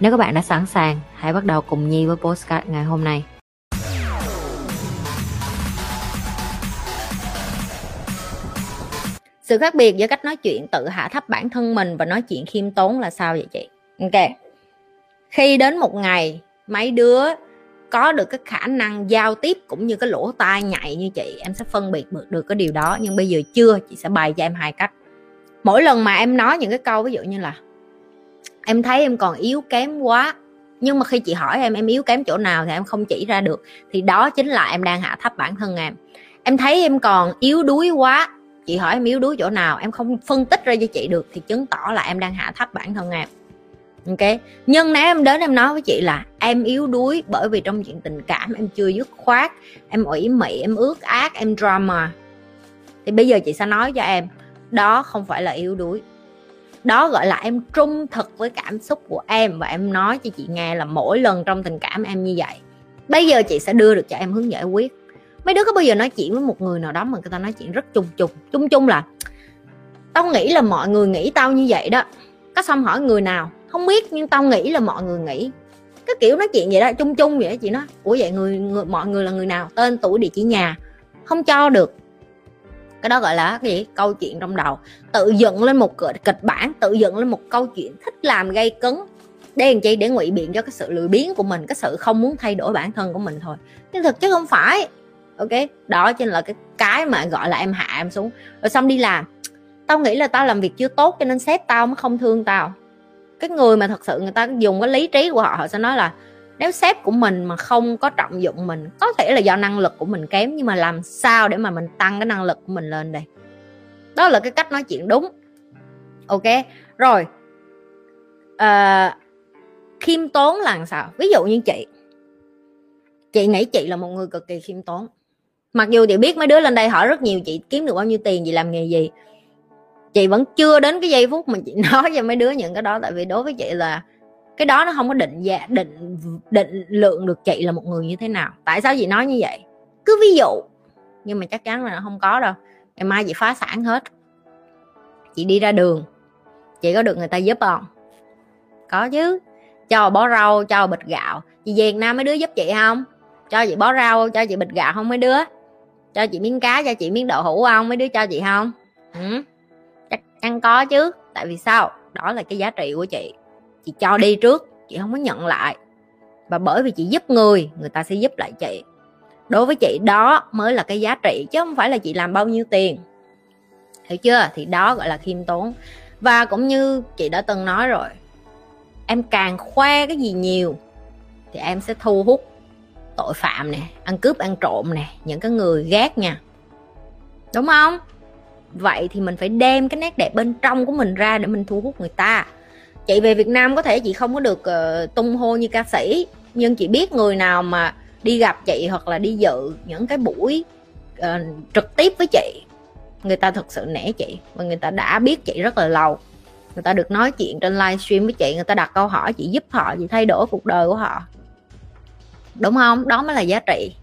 Nếu các bạn đã sẵn sàng, hãy bắt đầu cùng Nhi với podcast ngày hôm nay. Sự khác biệt giữa cách nói chuyện tự hạ thấp bản thân mình và nói chuyện khiêm tốn là sao vậy chị? Ok. Khi đến một ngày, mấy đứa có được cái khả năng giao tiếp cũng như cái lỗ tai nhạy như chị, em sẽ phân biệt được cái điều đó. Nhưng bây giờ chưa, chị sẽ bày cho em hai cách. Mỗi lần mà em nói những cái câu ví dụ như là em thấy em còn yếu kém quá, nhưng mà khi chị hỏi em yếu kém chỗ nào thì em không chỉ ra được, thì đó chính là em đang hạ thấp bản thân em. Em thấy em còn yếu đuối quá, chị hỏi em yếu đuối chỗ nào, em không phân tích ra cho chị được, thì chứng tỏ là em đang hạ thấp bản thân em. Ok. Nhưng nếu em đến em nói với chị là em yếu đuối bởi vì trong chuyện tình cảm em chưa dứt khoát, em ủy mị, em ước ác, em drama, thì bây giờ chị sẽ nói cho em đó không phải là yếu đuối. Đó gọi là em trung thực với cảm xúc của em. Và em nói cho chị nghe là mỗi lần trong tình cảm em như vậy, bây giờ chị sẽ đưa được cho em hướng giải quyết. Mấy đứa có bao giờ nói chuyện với một người nào đó mà người ta nói chuyện rất chung chung là tao nghĩ là mọi người nghĩ tao như vậy đó, có xong hỏi người nào không biết, nhưng tao nghĩ là mọi người nghĩ cái kiểu nói chuyện vậy đó, chung vậy đó. Chị nói ủa vậy mọi người là người nào, tên tuổi địa chỉ nhà, không cho được. Cái đó gọi là cái gì? Câu chuyện trong đầu. Tự dựng lên một kịch bản, tự dựng lên một câu chuyện thích làm gây cấn. Để làm chi? Để ngụy biện cho cái sự lười biếng của mình, cái sự không muốn thay đổi bản thân của mình thôi. Nhưng thực chất không phải. Ok, đó chính là cái mà gọi là em hạ em xuống. Rồi xong đi làm. Tao nghĩ là tao làm việc chưa tốt cho nên sếp tao mới không thương tao. Cái người mà thật sự người ta dùng cái lý trí của họ, họ sẽ nói là nếu sếp của mình mà không có trọng dụng mình, có thể là do năng lực của mình kém, nhưng mà làm sao để mà mình tăng cái năng lực của mình lên đây. Đó là cái cách nói chuyện đúng. Ok, rồi khiêm tốn là làm sao? Ví dụ như chị nghĩ chị là một người cực kỳ khiêm tốn. Mặc dù chị biết mấy đứa lên đây hỏi rất nhiều chị kiếm được bao nhiêu tiền, chị làm nghề gì, chị vẫn chưa đến cái giây phút mà chị nói cho mấy đứa những cái đó. Tại vì đối với chị là cái đó nó không có định lượng được chị là một người như thế nào. Tại sao chị nói như vậy? Cứ ví dụ. Nhưng mà chắc chắn là nó không có đâu. Ngày mai chị phá sản hết. Chị đi ra đường, chị có được người ta giúp không? Có chứ. Cho bó rau, cho bịch gạo. Chị về Việt Nam mấy đứa giúp chị không? Cho chị bó rau, cho chị bịch gạo không mấy đứa? Cho chị miếng cá, cho chị miếng đậu hũ không? Mấy đứa cho chị không? Chắc chắn có chứ. Tại vì sao? Đó là cái giá trị của chị. Chị cho đi trước, chị không có nhận lại. Và bởi vì chị giúp người, người ta sẽ giúp lại chị. Đối với chị đó mới là cái giá trị, chứ không phải là chị làm bao nhiêu tiền. Hiểu chưa? Thì đó gọi là khiêm tốn. Và cũng như chị đã từng nói rồi, em càng khoe cái gì nhiều thì em sẽ thu hút tội phạm nè, ăn cướp ăn trộm nè, những cái người ghét nha. Đúng không? Vậy thì mình phải đem cái nét đẹp bên trong của mình ra để mình thu hút người ta. Chị về Việt Nam có thể chị không có được tung hô như ca sĩ, nhưng chị biết người nào mà đi gặp chị hoặc là đi dự những cái buổi trực tiếp với chị, người ta thực sự nể chị và người ta đã biết chị rất là lâu. Người ta được nói chuyện trên livestream với chị, người ta đặt câu hỏi, chị giúp họ, chị thay đổi cuộc đời của họ. Đúng không? Đó mới là giá trị.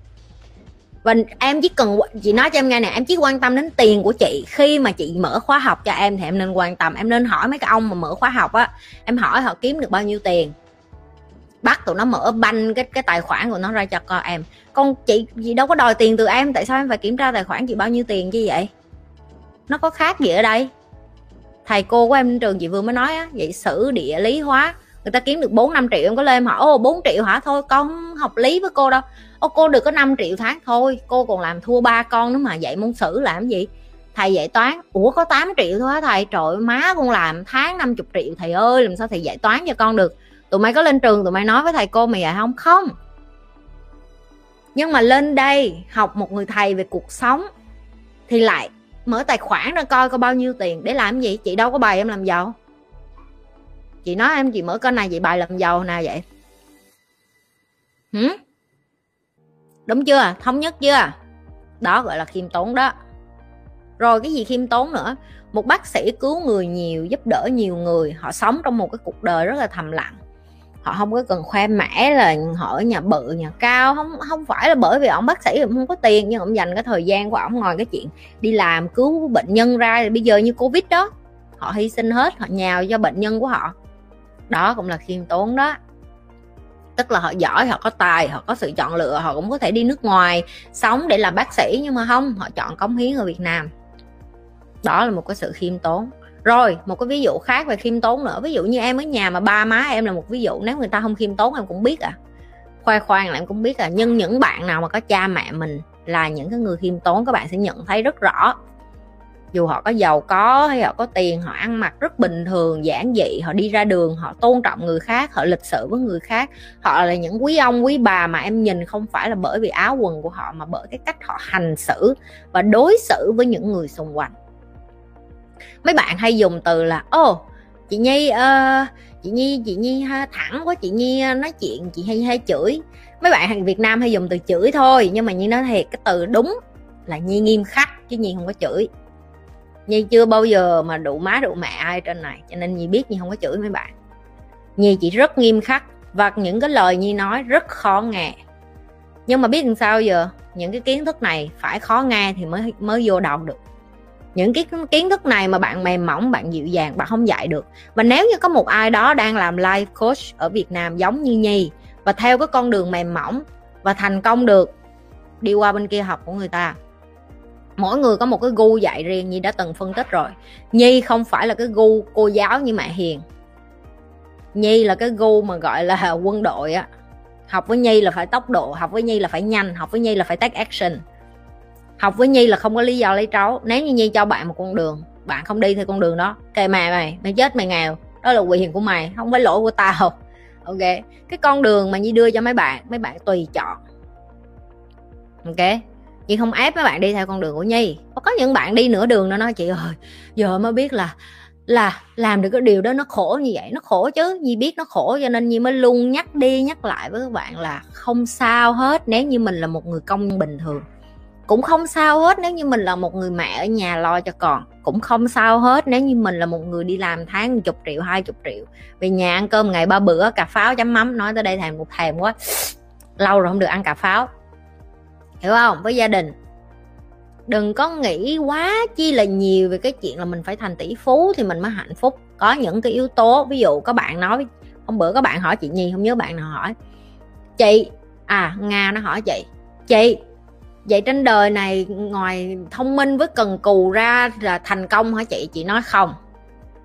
Và em chỉ cần, chị nói cho em nghe nè, em chỉ quan tâm đến tiền của chị. Khi mà chị mở khóa học cho em thì em nên quan tâm, em nên hỏi mấy cái ông mà mở khóa học á, em hỏi họ kiếm được bao nhiêu tiền, bắt tụi nó mở banh cái tài khoản của nó ra cho con em. Con chị đâu có đòi tiền từ em, tại sao em phải kiểm tra tài khoản chị bao nhiêu tiền chứ vậy? Nó có khác gì ở đây? Thầy cô của em trên trường chị vừa mới nói á, vậy sử địa lý hóa người ta kiếm được 4-5 triệu, em có lên em hỏi ô 4 triệu hả? Thôi con không học lý với cô đâu. Ô cô được có 5 triệu tháng thôi, cô còn làm thua 3 con nữa mà, dạy môn sử làm gì? Thầy dạy toán, ủa có 8 triệu thôi hả thầy? Trời má, con làm tháng 50 triệu, thầy ơi, làm sao thầy dạy toán cho con được? Tụi mày có lên trường tụi mày nói với thầy cô mày dạy không? Không. Nhưng mà lên đây học một người thầy về cuộc sống thì lại mở tài khoản ra coi có bao nhiêu tiền để làm gì? Chị đâu có bày em làm giàu. Chị nói em chị mở kênh này chị bài làm giàu nào vậy? Đúng chưa? Thống nhất chưa? Đó gọi là khiêm tốn đó. Rồi cái gì khiêm tốn nữa? Một bác sĩ cứu người nhiều, giúp đỡ nhiều người. Họ sống trong một cái cuộc đời rất là thầm lặng. Họ không có cần khoe mẽ là họ ở nhà bự, nhà cao. Không phải là bởi vì ông bác sĩ không có tiền, nhưng ông dành cái thời gian của ông ngồi cái chuyện đi làm cứu bệnh nhân ra. Bây giờ như Covid đó, họ hy sinh hết, họ nhào cho bệnh nhân của họ. Đó cũng là khiêm tốn đó. Tức là họ giỏi, họ có tài, họ có sự chọn lựa. Họ cũng có thể đi nước ngoài sống để làm bác sĩ, nhưng mà không, họ chọn cống hiến ở Việt Nam. Đó là một cái sự khiêm tốn. Rồi một cái ví dụ khác về khiêm tốn nữa, ví dụ như em ở nhà mà ba má em là một ví dụ. Nếu người ta không khiêm tốn em cũng biết à, khoe khoang là em cũng biết à. Nhưng những bạn nào mà có cha mẹ mình là những cái người khiêm tốn, các bạn sẽ nhận thấy rất rõ. Dù họ có giàu có hay họ có tiền, họ ăn mặc rất bình thường, giản dị, họ đi ra đường, họ tôn trọng người khác, họ lịch sự với người khác. Họ là những quý ông, quý bà mà em nhìn không phải là bởi vì áo quần của họ, mà bởi cái cách họ hành xử và đối xử với những người xung quanh. Mấy bạn hay dùng từ là chị Nhi, chị Nhi thẳng quá, chị Nhi nói chuyện chị hay chửi. Mấy bạn Việt Nam hay dùng từ chửi thôi, nhưng mà Nhi nói thiệt, cái từ đúng là Nhi nghiêm khắc chứ Nhi không có chửi. Nhi chưa bao giờ mà đụ má đụ mẹ ai trên này, cho nên Nhi biết Nhi không có chửi mấy bạn. Nhi chỉ rất nghiêm khắc, và những cái lời Nhi nói rất khó nghe. Nhưng mà biết làm sao giờ, những cái kiến thức này phải khó nghe thì mới vô đầu được. Những cái kiến thức này mà bạn mềm mỏng, bạn dịu dàng, bạn không dạy được. Và nếu như có một ai đó đang làm life coach ở Việt Nam giống như Nhi, và theo cái con đường mềm mỏng và thành công được, đi qua bên kia học của người ta. Mỗi người có một cái gu dạy riêng, Nhi đã từng phân tích rồi. Nhi không phải là cái gu cô giáo như mẹ hiền. Nhi là cái gu mà gọi là quân đội á. Học với Nhi là phải tốc độ, học với Nhi là phải nhanh, học với Nhi là phải take action. Học với Nhi là không có lý do lấy trấu. Nếu như Nhi cho bạn một con đường, bạn không đi theo con đường đó, kệ mày chết mày nghèo, đó là quyền của mày, không phải lỗi của tao. Ok, cái con đường mà Nhi đưa cho mấy bạn tùy chọn. Ok, Nhi không ép mấy bạn đi theo con đường của Nhi. Có những bạn đi nửa đường nó nói chị ơi, giờ mới biết là làm được cái điều đó nó khổ như vậy. Nó khổ chứ, Nhi biết nó khổ, cho nên Nhi mới luôn nhắc đi nhắc lại với các bạn là không sao hết nếu như mình là một người công nhân bình thường. Cũng không sao hết nếu như mình là một người mẹ ở nhà lo cho con. Cũng không sao hết nếu như mình là một người đi làm tháng chục triệu, 20 triệu, về nhà ăn cơm ngày 3 bữa, cà pháo chấm mắm. Nói tới đây thèm quá, lâu rồi không được ăn cà pháo, hiểu không? Với gia đình đừng có nghĩ quá chi là nhiều về cái chuyện là mình phải thành tỷ phú thì mình mới hạnh phúc. Có những cái yếu tố, ví dụ các bạn nói hôm bữa các bạn hỏi chị Nhi, không nhớ bạn nào hỏi chị Nga, nó hỏi chị vậy trên đời này ngoài thông minh với cần cù ra là thành công hả chị? Chị nói không,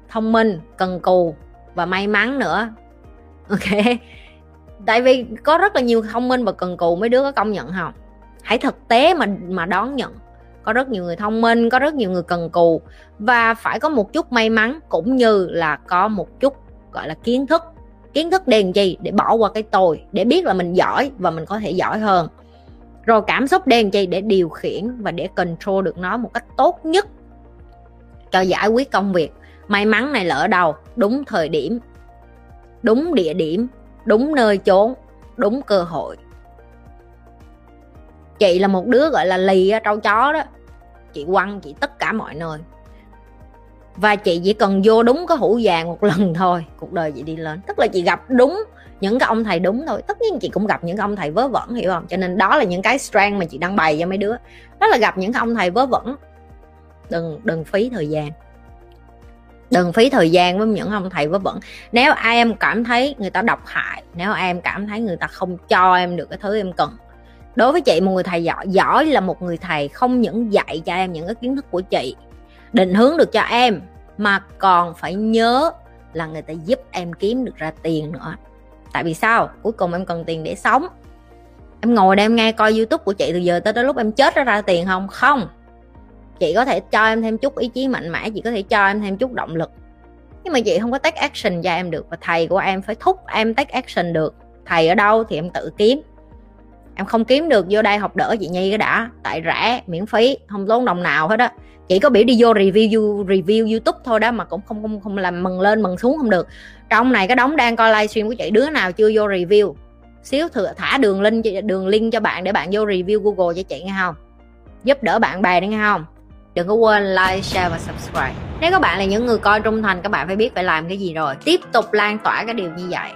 thông minh, cần cù và may mắn nữa. Ok, tại vì có rất là nhiều thông minh và cần cù mấy đứa có công nhận không? Hãy thực tế mà đón nhận. Có rất nhiều người thông minh, có rất nhiều người cần cù, và phải có một chút may mắn, cũng như là có một chút gọi là kiến thức. Kiến thức để làm gì? Để bỏ qua cái tôi, để biết là mình giỏi và mình có thể giỏi hơn. Rồi cảm xúc để làm gì? Để điều khiển và để control được nó một cách tốt nhất cho giải quyết công việc. May mắn này là ở đâu? Đúng thời điểm, đúng địa điểm, đúng nơi chốn, đúng cơ hội. Chị là một đứa gọi là lì trâu chó đó, chị quăng chị tất cả mọi nơi, và chị chỉ cần vô đúng cái hũ vàng một lần thôi, cuộc đời chị đi lên. Tức là chị gặp đúng những cái ông thầy đúng thôi. Tất nhiên chị cũng gặp những cái ông thầy vớ vẩn, hiểu không? Cho nên đó là những cái strength mà chị đang bày cho mấy đứa, đó là gặp những cái ông thầy vớ vẩn. Đừng phí thời gian, đừng phí thời gian với những ông thầy vớ vẩn. Nếu ai em cảm thấy người ta độc hại, nếu ai em cảm thấy người ta không cho em được cái thứ em cần. Đối với chị, một người thầy giỏi là một người thầy không những dạy cho em những cái kiến thức của chị, định hướng được cho em, mà còn phải nhớ là người ta giúp em kiếm được ra tiền nữa. Tại vì sao? Cuối cùng em cần tiền để sống. Em ngồi đây em nghe coi YouTube của chị từ giờ tới lúc em chết ra tiền không? Không. Chị có thể cho em thêm chút ý chí mạnh mẽ, chị có thể cho em thêm chút động lực, nhưng mà chị không có take action cho em được. Và thầy của em phải thúc em take action được. Thầy ở đâu thì em tự kiếm. em không kiếm được, vô đây học đỡ chị Nhi cái đã, tại rẻ, miễn phí, không tốn đồng nào hết á. Chỉ có biểu đi vô review YouTube thôi đó, mà cũng không làm mừng lên mừng xuống không được. Trong này cái đống đang coi livestream của chị, đứa nào chưa vô review, xíu thừa thả đường link cho bạn để bạn vô review Google cho chị nghe không, giúp đỡ bạn bè đấy nghe không. Đừng có quên like, share và subscribe. Nếu các bạn là những người coi trung thành, các bạn phải biết phải làm cái gì rồi. Tiếp tục lan tỏa cái điều như vậy.